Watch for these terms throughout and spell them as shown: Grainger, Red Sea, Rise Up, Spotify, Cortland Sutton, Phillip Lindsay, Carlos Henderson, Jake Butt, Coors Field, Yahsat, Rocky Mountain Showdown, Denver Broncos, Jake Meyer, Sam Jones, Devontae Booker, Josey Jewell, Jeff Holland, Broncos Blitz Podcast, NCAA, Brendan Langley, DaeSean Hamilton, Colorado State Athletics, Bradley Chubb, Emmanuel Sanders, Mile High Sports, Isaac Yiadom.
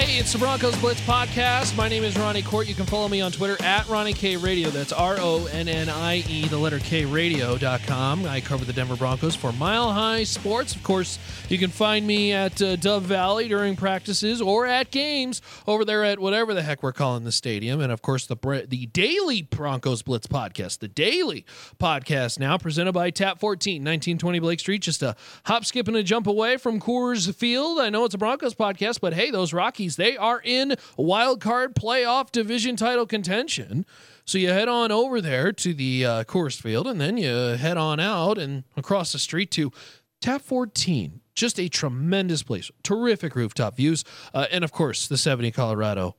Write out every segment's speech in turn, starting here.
Hey, it's the Broncos Blitz Podcast. My name is Ronnie Kohrt. You can follow me on Twitter at Ronnie K Radio. That's R-O-N-N-I-E, the letter K, radio.com. I cover the Denver Broncos for Mile High Sports. Of course, you can find me at Dove Valley during practices or at games over there at whatever the heck we're calling the stadium. And, of course, the daily Broncos Blitz Podcast, the daily podcast now presented by Tap 14, 1920 Blake Street, just a hop, skip, and a jump away from Coors Field. I know it's a Broncos podcast, but, hey, those Rockies, they are in wild card playoff division title contention. So you head on over there to the Coors Field, and then you head on out and across the street to Tap 14. Just a tremendous place. Terrific rooftop views. And, of course, the 70 Colorado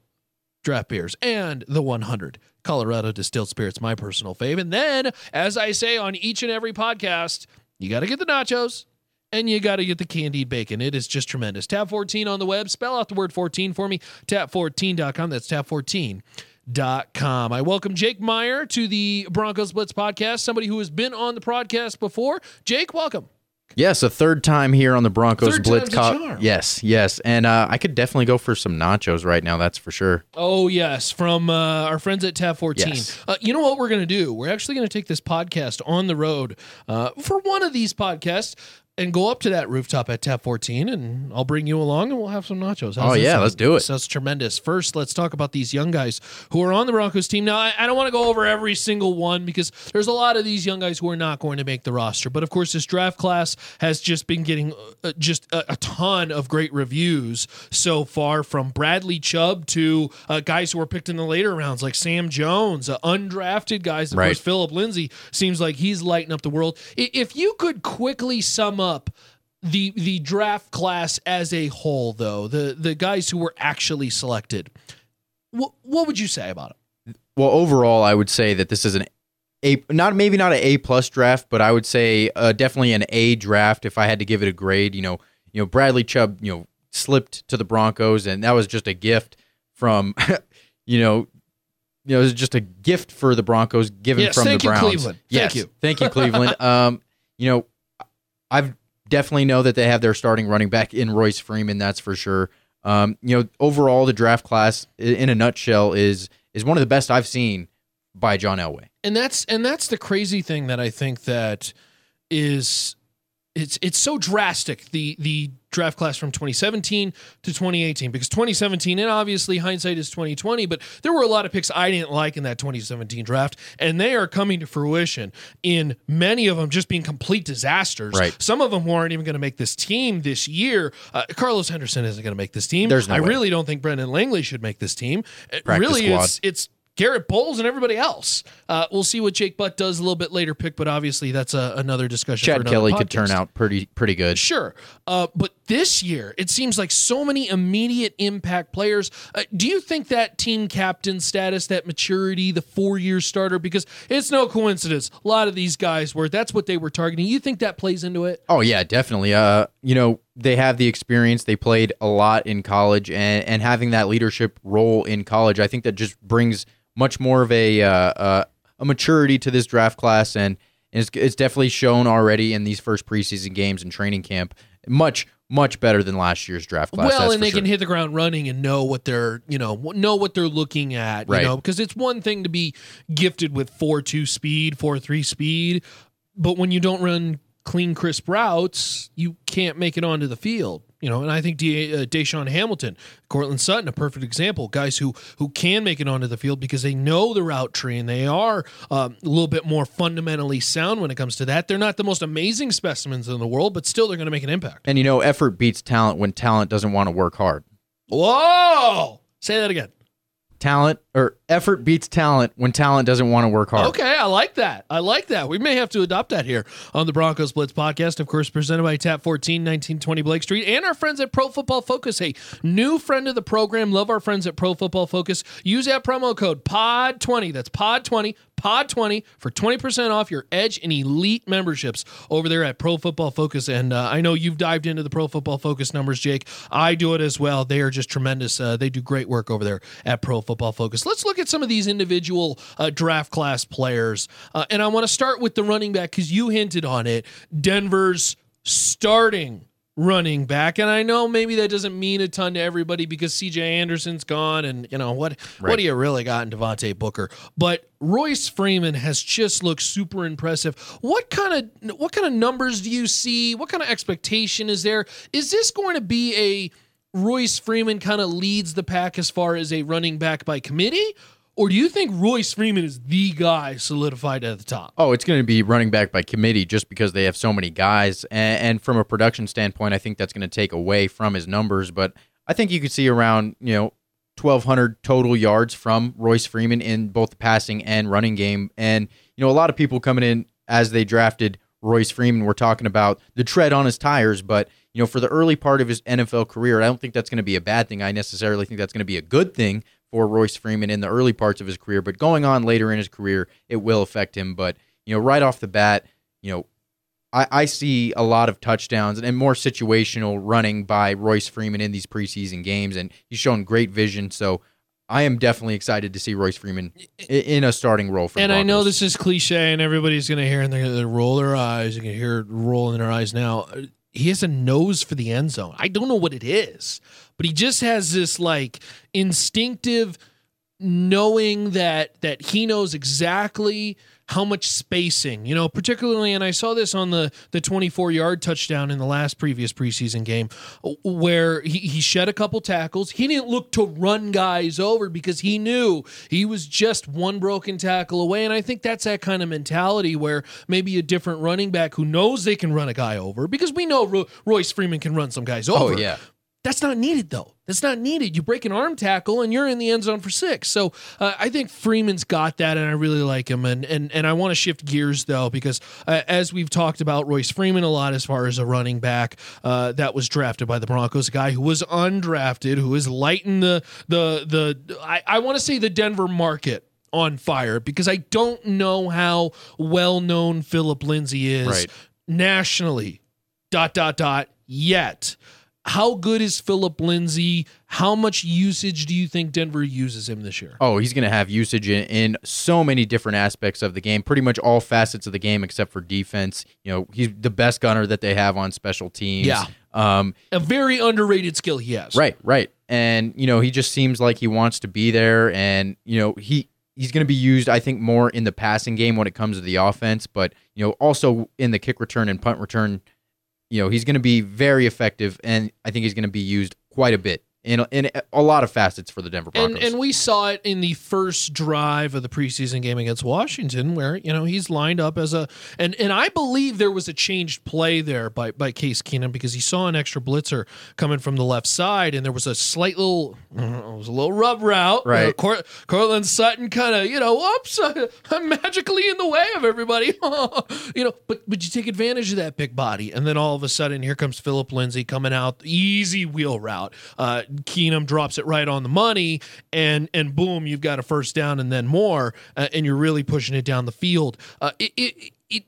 draft beers and the 100 Colorado distilled spirits, my personal fave. And then, as I say on each and every podcast, you got to get the nachos. And you got to get the candied bacon. It is just tremendous. Tap 14 on the web. Spell out the word 14 for me. Tap14.com. That's tap14.com. I welcome Jake Meyer to the Broncos Blitz Podcast, somebody who has been on the podcast before. Jake, welcome. Yes, a third time here on the Broncos Blitz. Yes. And I could definitely go for some nachos right now, that's for sure. Oh, yes, from our friends at Tap 14. Yes. You know what we're going to do? We're actually going to take this podcast on the road for one of these podcasts and go up to that rooftop at Tap 14, and I'll bring you along, and we'll have some nachos. Let's do it. That's tremendous. First, let's talk about these young guys who are on the Broncos team. Now, I don't want to go over every single one because there's a lot of these young guys who are not going to make the roster. But, of course, this draft class has just been getting a ton of great reviews so far, from Bradley Chubb to guys who were picked in the later rounds, like Sam Jones, undrafted guys. Of course, Phillip Lindsay seems like he's lighting up the world. If you could quickly sum up the draft class as a whole, though, the guys who were actually selected, what would you say about it? Well, overall, I would say that this is not an A+ draft, but I would say definitely an A draft if I had to give it a grade. You know, Bradley Chubb, slipped to the Broncos, and that was just a gift from, it was just a gift for the Broncos given from the Browns. Cleveland. Yes, thank you, Cleveland. I've definitely know that they have their starting running back in Royce Freeman. That's for sure. Overall, the draft class in a nutshell is one of the best I've seen by John Elway. And that's the crazy thing that I think that is it's so drastic. The draft class from 2017 to 2018, because 2017, and obviously hindsight is 2020, but there were a lot of picks I didn't like in that 2017 draft, and they are coming to fruition, in many of them just being complete disasters. Right. Some of them weren't even going to make this team this year. Carlos Henderson isn't going to make this team. I really don't think Brendan Langley should make this team. It's Garrett Bowles and everybody else. We'll see what Jake Butt does a little bit later pick, but obviously that's another discussion. Chad Kelly podcast could turn out pretty good. Sure. But this year, it seems like so many immediate impact players. Do you think that team captain status, that maturity, the 4-year starter, because it's no coincidence a lot of these guys that's what they were targeting. You think that plays into it? Oh, yeah, definitely. They have the experience. They played a lot in college, and having that leadership role in college, I think that just brings much more of a maturity to this draft class, and it's definitely shown already in these first preseason games and training camp. Much better than last year's draft class. Well, and they can hit the ground running and know what they're looking at. Right. Because it's one thing to be gifted with 4.2 speed, 4.3 speed, but when you don't run clean, crisp routes, you can't make it onto the field. You know, and I think DaeSean Hamilton, Cortland Sutton, a perfect example, guys who can make it onto the field because they know the route tree and they are a little bit more fundamentally sound when it comes to that. They're not the most amazing specimens in the world, but still they're going to make an impact. And, you know, effort beats talent when talent doesn't want to work hard. Whoa! Say that again. Effort beats talent when talent doesn't want to work hard. Okay, I like that. I like that. We may have to adopt that here on the Broncos Blitz Podcast, of course, presented by Tap 14, 1920 Blake Street, and our friends at Pro Football Focus. Hey, new friend of the program. Love our friends at Pro Football Focus. Use that promo code POD20. That's POD20. POD20 for 20% off your Edge and Elite memberships over there at Pro Football Focus. And I know you've dived into the Pro Football Focus numbers, Jake. I do it as well. They are just tremendous. They do great work over there at Pro Football Focus. Let's look at some of these individual draft class players. And I want to start with the running back because you hinted on it. Denver's starting running back. And I know maybe that doesn't mean a ton to everybody because CJ Anderson's gone and you know what, right. What do you really got in Devontae Booker? But Royce Freeman has just looked super impressive. What kind of numbers do you see? What kind of expectation is there? Is this going to be a Royce Freeman kind of leads the pack as far as a running back by committee? Or do you think Royce Freeman is the guy solidified at the top? Oh, it's going to be running back by committee just because they have so many guys. And from a production standpoint, I think that's going to take away from his numbers. But I think you could see around 1,200 total yards from Royce Freeman in both the passing and running game. And a lot of people coming in as they drafted Royce Freeman were talking about the tread on his tires. But for the early part of his NFL career, I don't think that's going to be a bad thing. I necessarily think that's going to be a good thing for Royce Freeman in the early parts of his career, but going on later in his career, it will affect him. But, right off the bat, I see a lot of touchdowns and more situational running by Royce Freeman in these preseason games, and he's shown great vision. So I am definitely excited to see Royce Freeman in a starting role for the Broncos. I know this is cliche, and everybody's going to hear and they're going to roll their eyes. You can hear it rolling in their eyes now. He has a nose for the end zone. I don't know what it is, but he just has this instinctive knowing that he knows exactly how much spacing, particularly, and I saw this on the 24-yard touchdown in the last previous preseason game where he shed a couple tackles. He didn't look to run guys over because he knew he was just one broken tackle away, and I think that's that kind of mentality where maybe a different running back who knows they can run a guy over, because we know Royce Freeman can run some guys over. Oh, yeah. That's not needed, though. That's not needed. You break an arm tackle, and you're in the end zone for six. So I think Freeman's got that, and I really like him. And I want to shift gears, though, because as we've talked about Royce Freeman a lot as far as a running back that was drafted by the Broncos, a guy who was undrafted, who is lighting I want to say the Denver market on fire, because I don't know how well-known Phillip Lindsay is nationally, yet. How good is Phillip Lindsay? How much usage do you think Denver uses him this year? Oh, he's going to have usage in so many different aspects of the game, pretty much all facets of the game except for defense. He's the best gunner that they have on special teams. Yeah. A very underrated skill he has. Right. And, he just seems like he wants to be there. And, he's going to be used, I think, more in the passing game when it comes to the offense, but, also in the kick return and punt return. He's going to be very effective, and I think he's going to be used quite a bit in a lot of facets for the Denver Broncos. And we saw it in the first drive of the preseason game against Washington where, he's lined up as and I believe there was a changed play there by Case Keenum because he saw an extra blitzer coming from the left side, and there was a slight little rub route. Right. Cortland Sutton kind of, oops, I'm magically in the way of everybody. But you take advantage of that big body, and then all of a sudden here comes Phillip Lindsay coming out, easy wheel route. Keenum drops it right on the money, and boom, you've got a first down and then more, and you're really pushing it down the field.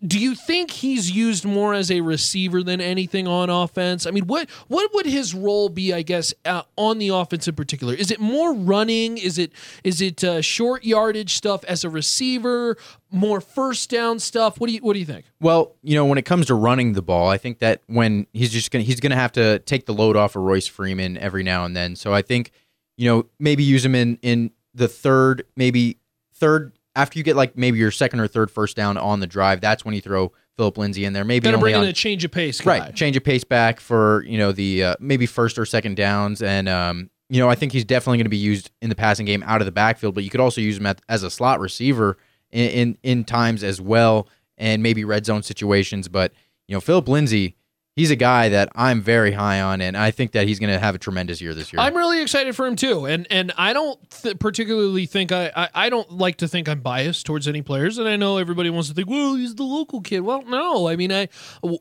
Do you think he's used more as a receiver than anything on offense? I mean, what would his role be, I guess, on the offense in particular? Is it more running? Is it short yardage stuff as a receiver? More first down stuff? What do you think? Well, when it comes to running the ball, I think that when he's going to have to take the load off of Royce Freeman every now and then. So I think, maybe use him in the third after you get like maybe your second or third first down on the drive, that's when you throw Phillip Lindsay in there. Maybe only bring in a change of pace guy. Right, change of pace back for, you know, the maybe first or second downs. And, you know, I think he's definitely going to be used in the passing game out of the backfield, but you could also use him as a slot receiver in times as well, and maybe red zone situations. But, you know, Phillip Lindsay, he's a guy that I'm very high on, and I think that he's going to have a tremendous year this year. I'm really excited for him too, and I don't particularly think I don't like to think I'm biased towards any players, and I know everybody wants to think, well, he's the local kid. Well, no, I mean,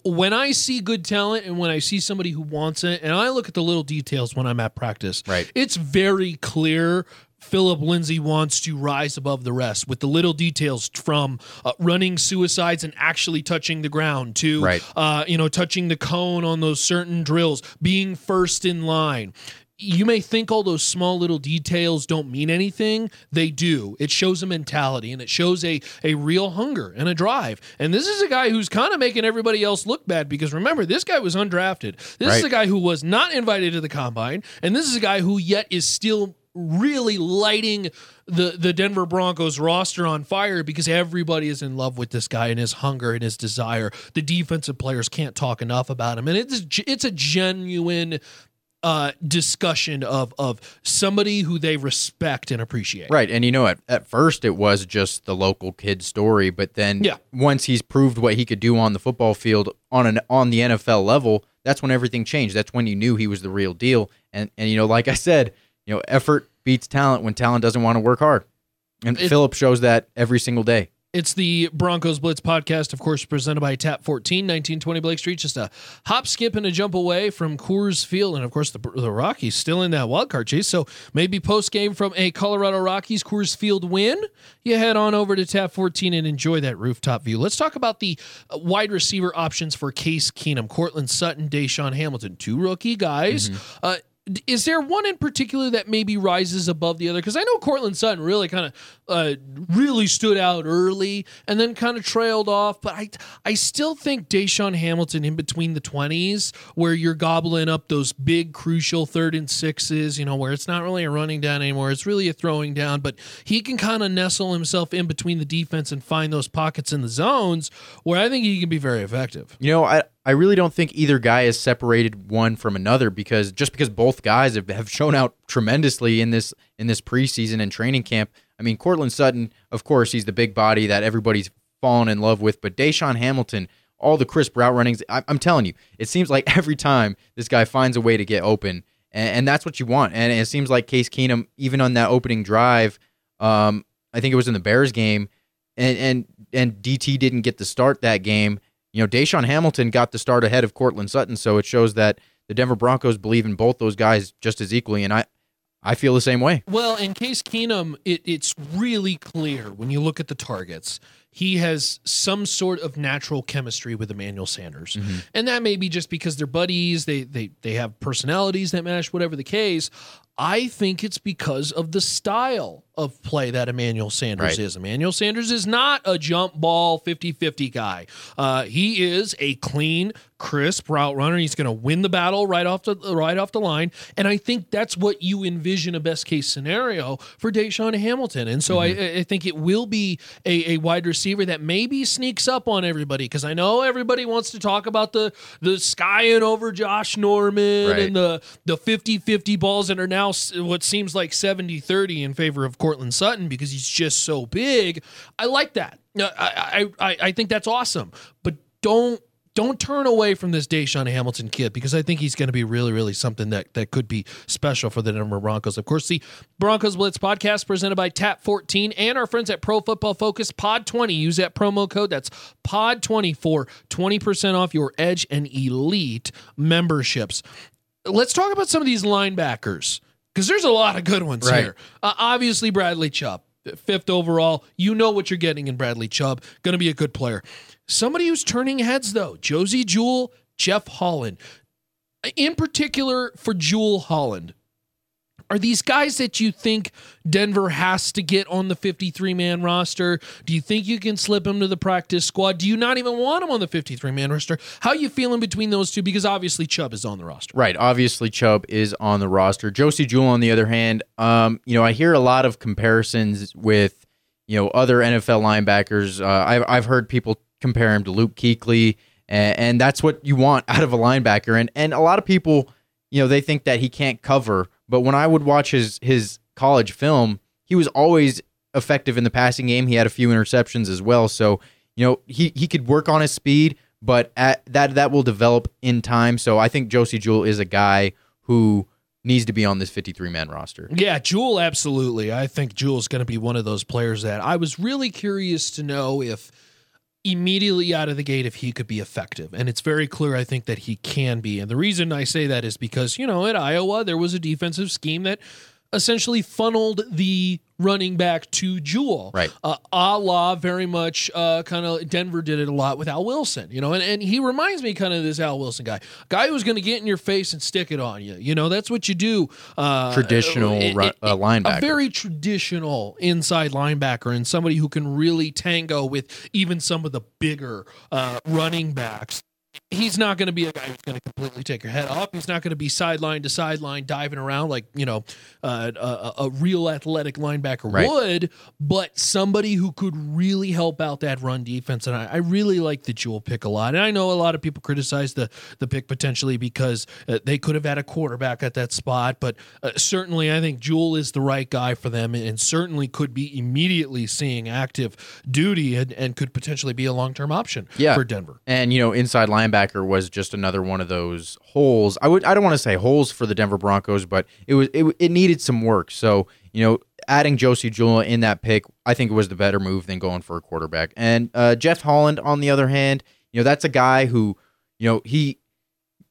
when I see good talent and when I see somebody who wants it, and I look at the little details when I'm at practice, right, it's very clear. Phillip Lindsay wants to rise above the rest with the little details from running suicides and actually touching the ground to, right, you know, touching the cone on those certain drills, being first in line. You may think all those small little details don't mean anything. They do. It shows a mentality, and it shows a real hunger and a drive. And this is a guy who's kind of making everybody else look bad, because remember, this guy was undrafted. This right. is a guy who was not invited to the combine, and this is a guy who yet is still really lighting the Denver Broncos roster on fire, because everybody is in love with this guy and his hunger and his desire. The defensive players can't talk enough about him. And it's a genuine discussion of somebody who they respect and appreciate. Right. And you know, at first it was just the local kid story, but then once he's proved what he could do on the football field on the NFL level, that's when everything changed. That's when you knew he was the real deal. And you know, like I said, you know, effort beats talent when talent doesn't want to work hard. And Phillip shows that every single day. It's the Broncos Blitz podcast, of course, presented by Tap 14, 1920 Blake Street. Just a hop, skip, and a jump away from Coors Field. And, of course, the Rockies still in that wildcard chase. So maybe post-game from a Colorado Rockies Coors Field win, you head on over to Tap 14 and enjoy that rooftop view. Let's talk about the wide receiver options for Case Keenum, Cortland Sutton, DaeSean Hamilton, two rookie guys. Mm-hmm. Is there one in particular that maybe rises above the other? Because I know Cortland Sutton really kind of really stood out early and then kind of trailed off. But I still think DaeSean Hamilton in between the 20s, where you're gobbling up those big, crucial 3rd and 6s, you know, where it's not really a running down anymore. It's really a throwing down. But he can kind of nestle himself in between the defense and find those pockets in the zones where I think he can be very effective. You know, I really don't think either guy is separated one from another, because just because both guys have shown out tremendously in this preseason and training camp. I mean, Cortland Sutton, of course, he's the big body that everybody's fallen in love with, but DaeSean Hamilton, all the crisp route runnings, I'm telling you, it seems like every time this guy finds a way to get open, and that's what you want. And it seems like Case Keenum, even on that opening drive, I think it was in the Bears game, and DT didn't get to start that game. You know, DaeSean Hamilton got the start ahead of Cortland Sutton, so it shows that the Denver Broncos believe in both those guys just as equally, and I feel the same way. Well, in Case Keenum, it's really clear when you look at the targets. He has some sort of natural chemistry with Emmanuel Sanders. Mm-hmm. And that may be just because they're buddies, they have personalities that match, whatever the case. I think it's because of the style of play that Emmanuel Sanders right. is. Emmanuel Sanders is not a jump ball 50-50 guy. He is a clean, crisp route runner. He's going to win the battle right off the line. And I think that's what you envision a best-case scenario for DaeSean Hamilton. And so mm-hmm. I think it will be a wide receiver that maybe sneaks up on everybody, because I know everybody wants to talk about the skying over Josh Norman right. and the 50-50 balls that are now what seems like 70-30 in favor of Cortland Sutton because he's just so big. I like that. I think that's awesome. But don't turn away from this DaeSean Hamilton kid, because I think he's going to be really, really something that could be special for the Denver Broncos. Of course, the Broncos Blitz podcast presented by Tap 14 and our friends at Pro Football Focus, Pod 20. Use that promo code. That's Pod 20 for 20% off your Edge and Elite memberships. Let's talk about some of these linebackers, because there's a lot of good ones right. here. Obviously, Bradley Chubb, 5th overall. You know what you're getting in Bradley Chubb. Going to be a good player. Somebody who's turning heads, though, Josey Jewell, Jeff Holland. In particular, for Jewell Holland, are these guys that you think Denver has to get on the 53-man roster? Do you think you can slip him to the practice squad? Do you not even want him on the 53-man roster? How are you feeling between those two? Because obviously Chubb is on the roster. Right, obviously Chubb is on the roster. Josey Jewell, on the other hand, you know, I hear a lot of comparisons with, other NFL linebackers. I've heard people compare him to Luke Kuechly, and that's what you want out of a linebacker. And a lot of people, they think that he can't cover. But when I would watch his college film, he was always effective in the passing game. He had a few interceptions as well. So, he could work on his speed, but that will develop in time. So I think Josey Jewell is a guy who needs to be on this 53-man roster. Yeah, Jewell, absolutely. I think Jewell's going to be one of those players that I was really curious to know if immediately out of the gate if he could be effective. And it's very clear, I think, that he can be. And the reason I say that is because, at Iowa, there was a defensive scheme that essentially funneled the running back to Jewell. Right. A la very much kind of Denver did it a lot with Al Wilson, and he reminds me kind of this Al Wilson guy who's going to get in your face and stick it on you. That's what you do. Traditional linebacker. A very traditional inside linebacker and somebody who can really tango with even some of the bigger running backs. He's not going to be a guy who's going to completely take your head off. He's not going to be sideline to sideline diving around like, a real athletic linebacker would, but somebody who could really help out that run defense. And I really like the Jewell pick a lot. And I know a lot of people criticize the pick potentially because they could have had a quarterback at that spot, but certainly I think Jewell is the right guy for them and certainly could be immediately seeing active duty and could potentially be a long-term option for Denver. And, inside linebacker was just another one of those holes. I don't want to say holes for the Denver Broncos, but it needed some work. So, adding Josey Jewell in that pick, I think it was the better move than going for a quarterback. And Jeff Holland, on the other hand, that's a guy who, he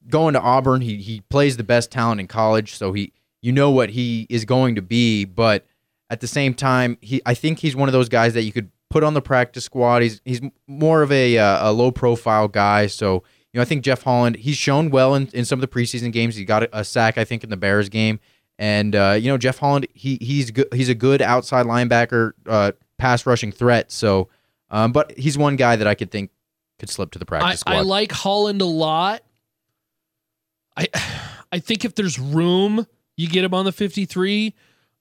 going to Auburn, he plays the best talent in college, so he what he is going to be, but at the same time, I think he's one of those guys that you could put on the practice squad. He's more of a low-profile guy. So, I think Jeff Holland, he's shown well in some of the preseason games. He got a sack, I think, in the Bears game. And, Jeff Holland, he's a good outside linebacker, pass-rushing threat. So, but he's one guy that I could think could slip to the practice squad. I like Holland a lot. I think if there's room, you get him on the 53.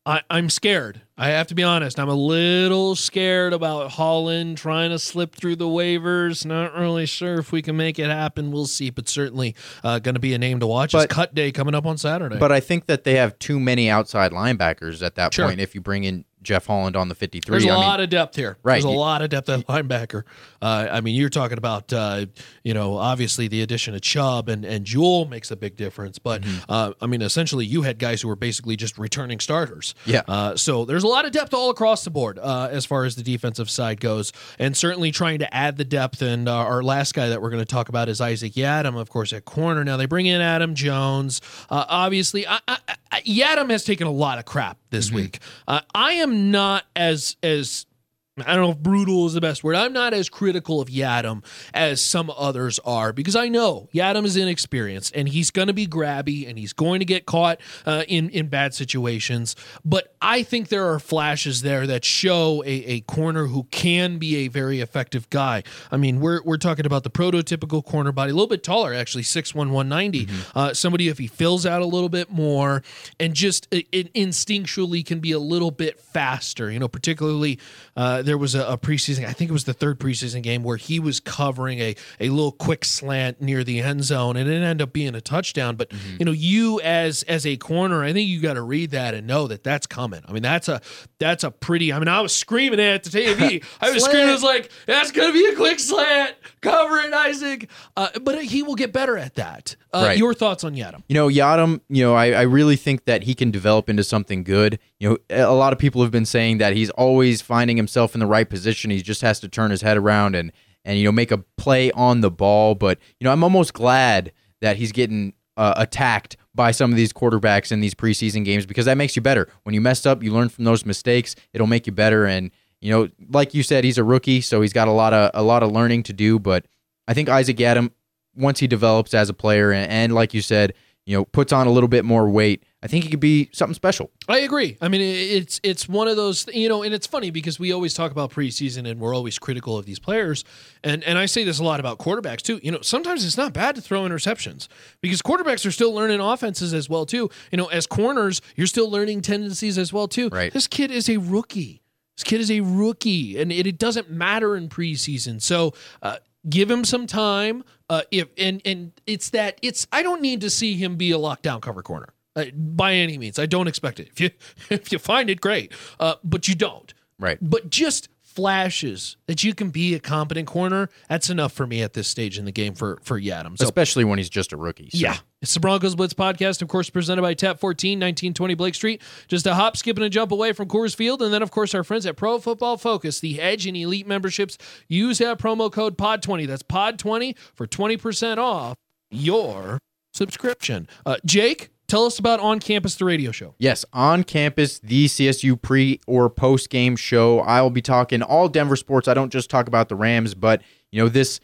I'm scared. I have to be honest. I'm a little scared about Holland trying to slip through the waivers. Not really sure if we can make it happen. We'll see, but certainly going to be a name to watch. It's cut day coming up on Saturday. But I think that they have too many outside linebackers at that point if you bring in Jeff Holland on the 53. There's a lot of depth here. Right. There's a lot of depth at linebacker. You're talking about, obviously the addition of Chubb and Jewell makes a big difference. But, essentially you had guys who were basically just returning starters. Yeah. So there's a lot of depth all across the board as far as the defensive side goes. And certainly trying to add the depth. And our last guy that we're going to talk about is Isaac Yiadom, of course, at corner. Now they bring in Adam Jones. Obviously, Yiadom has taken a lot of crap this week. I am not as I don't know if brutal is the best word. I'm not as critical of Yiadom as some others are because I know Yiadom is inexperienced and he's going to be grabby and he's going to get caught in bad situations. But I think there are flashes there that show a corner who can be a very effective guy. I mean, we're talking about the prototypical corner body, a little bit taller, actually 6'1", 190. Somebody, if he fills out a little bit more and just it instinctually can be a little bit faster, particularly there was a preseason, I think it was the third preseason game, where he was covering a little quick slant near the end zone, and it ended up being a touchdown. But, you as a corner, I think you got to read that and know that that's coming. I mean, that's a pretty, I was screaming at the TV. I was screaming, I was like, that's going to be a quick slant. Cover it, Isaac. But he will get better at that. Your thoughts on Yiadom? Yiadom, I really think that he can develop into something good. A lot of people have been saying that he's always finding himself in the right position. He just has to turn his head around and make a play on the ball. But, I'm almost glad that he's getting attacked by some of these quarterbacks in these preseason games because that makes you better. When you mess up, you learn from those mistakes. It'll make you better. And, like you said, he's a rookie, so he's got a lot of learning to do. But I think Isaac Yiadom, once he develops as a player and like you said, puts on a little bit more weight, I think he could be something special. I agree. It's one of those, and it's funny because we always talk about preseason and we're always critical of these players. And I say this a lot about quarterbacks too. Sometimes it's not bad to throw interceptions because quarterbacks are still learning offenses as well too. As corners, you're still learning tendencies as well too. Right. This kid is a rookie. This kid is a rookie, and it doesn't matter in preseason. So give him some time. I don't need to see him be a lockdown cover corner by any means. I don't expect it. If you find it, great, but you don't. Right. But just flashes that you can be a competent corner. That's enough for me at this stage in the game for Yiadom. So, especially when he's just a rookie. So. Yeah. It's the Broncos Blitz Podcast, of course, presented by Tap 14, 1920 Blake Street. Just a hop, skip, and a jump away from Coors Field. And then, of course, our friends at Pro Football Focus, the Edge and Elite memberships. Use that promo code POD20. That's POD20 for 20% off your subscription. Jake, tell us about On Campus, the radio show. Yes, On Campus, the CSU pre or post-game show. I'll be talking all Denver sports. I don't just talk about the Rams, but, you know, this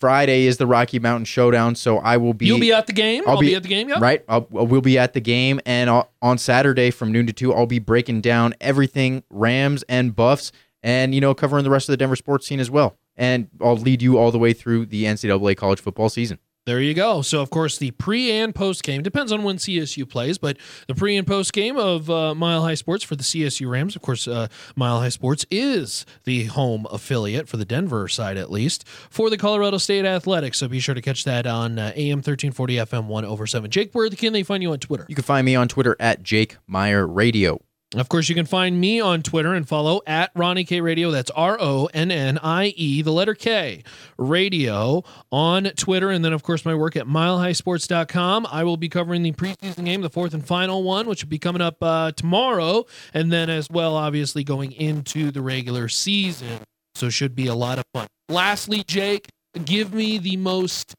Friday is the Rocky Mountain Showdown, so I will be... You'll be at the game? I'll be at the game, yeah? Right. We'll be at the game, and on Saturday from noon to 2, I'll be breaking down everything Rams and Buffs and, you know, covering the rest of the Denver sports scene as well. And I'll lead you all the way through the NCAA college football season. There you go. So, of course, the pre and post game depends on when CSU plays, but the pre and post game of Mile High Sports for the CSU Rams. Of course, Mile High Sports is the home affiliate for the Denver side, at least, for the Colorado State Athletics. So be sure to catch that on AM 1340 FM 107. Jake, where can they find you on Twitter? You can find me on Twitter at Jake Meyer Radio. Of course, you can find me on Twitter and follow at Ronnie K Radio. That's RONNIE, the letter K, radio on Twitter. And then, of course, my work at milehighsports.com. I will be covering the preseason game, the fourth and final one, which will be coming up tomorrow. And then as well, obviously, going into the regular season. So should be a lot of fun. Lastly, Jake, give me the most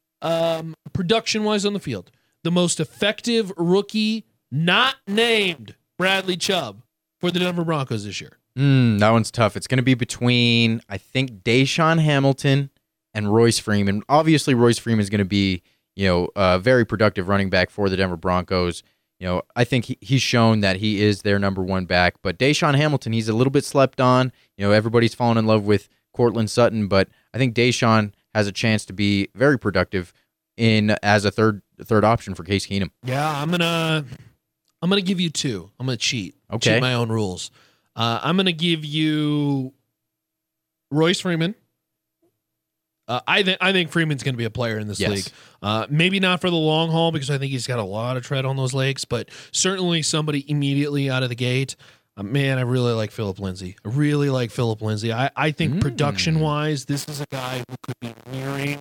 production-wise on the field, the most effective rookie not named Bradley Chubb for the Denver Broncos this year. That one's tough. It's going to be between, I think, DaeSean Hamilton and Royce Freeman. Obviously, Royce Freeman is going to be, you know, a very productive running back for the Denver Broncos. You know, I think he's shown that he is their number one back. But DaeSean Hamilton, he's a little bit slept on. You know, everybody's fallen in love with Cortland Sutton, but I think DaeSean has a chance to be very productive in as a third option for Case Keenum. Yeah, I'm going to give you two. I'm going to cheat. Okay. Cheat my own rules. I'm going to give you Royce Freeman. I think Freeman's going to be a player in this league. Maybe not for the long haul because I think he's got a lot of tread on those legs, but certainly somebody immediately out of the gate. Man, I really like Phillip Lindsay. I think production-wise, this is a guy who could be nearing...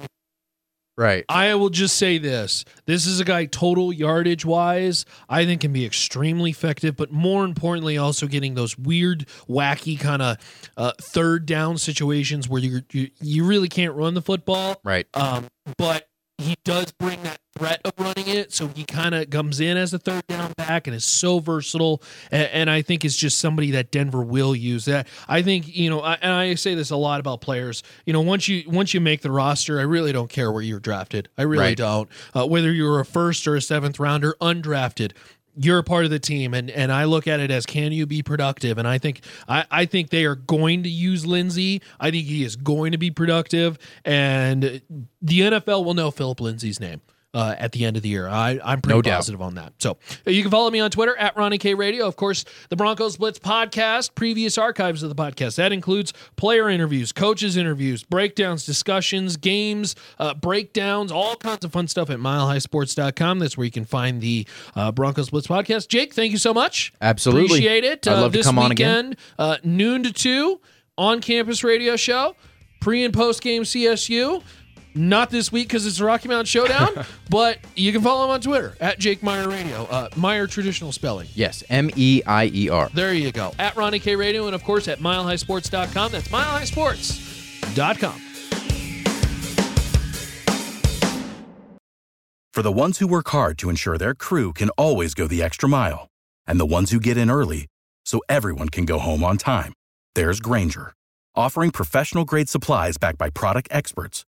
Right. I will just say this. This is a guy total yardage wise, I think can be extremely effective, but more importantly, also getting those weird, wacky kind of third down situations where you really can't run the football. Right. But he does bring that threat of running it. So he kind of comes in as a third down back and is so versatile. And I think it's just somebody that Denver will use that. I think, you know, I say this a lot about players, you know, once you make the roster, I really don't care where you're drafted. I really don't, whether you're a first or a seventh rounder, undrafted, you're a part of the team. And I look at it as, can you be productive? And I think they are going to use Lindsay. I think he is going to be productive, and the NFL will know Phillip Lindsay's name at the end of the year. I'm pretty positive on that. So you can follow me on Twitter at Ronnie K Radio. Of course, the Broncos Blitz Podcast, previous archives of the podcast. That includes player interviews, coaches interviews, breakdowns, discussions, games, breakdowns, all kinds of fun stuff at milehighsports.com. That's where you can find the Broncos Blitz Podcast. Jake, thank you so much. Absolutely. Appreciate it. I'd love to come on again. Noon to 2, on-campus radio show, pre- and post-game CSU. Not this week because it's a Rocky Mountain Showdown, but you can follow him on Twitter at Jake Meyer Radio. Meyer, traditional spelling. Yes, M-E-I-E-R. There you go. At Ronnie K Radio, and of course at milehighsports.com. That's milehighsports.com. For the ones who work hard to ensure their crew can always go the extra mile, and the ones who get in early so everyone can go home on time, there's Grainger, offering professional-grade supplies backed by product experts,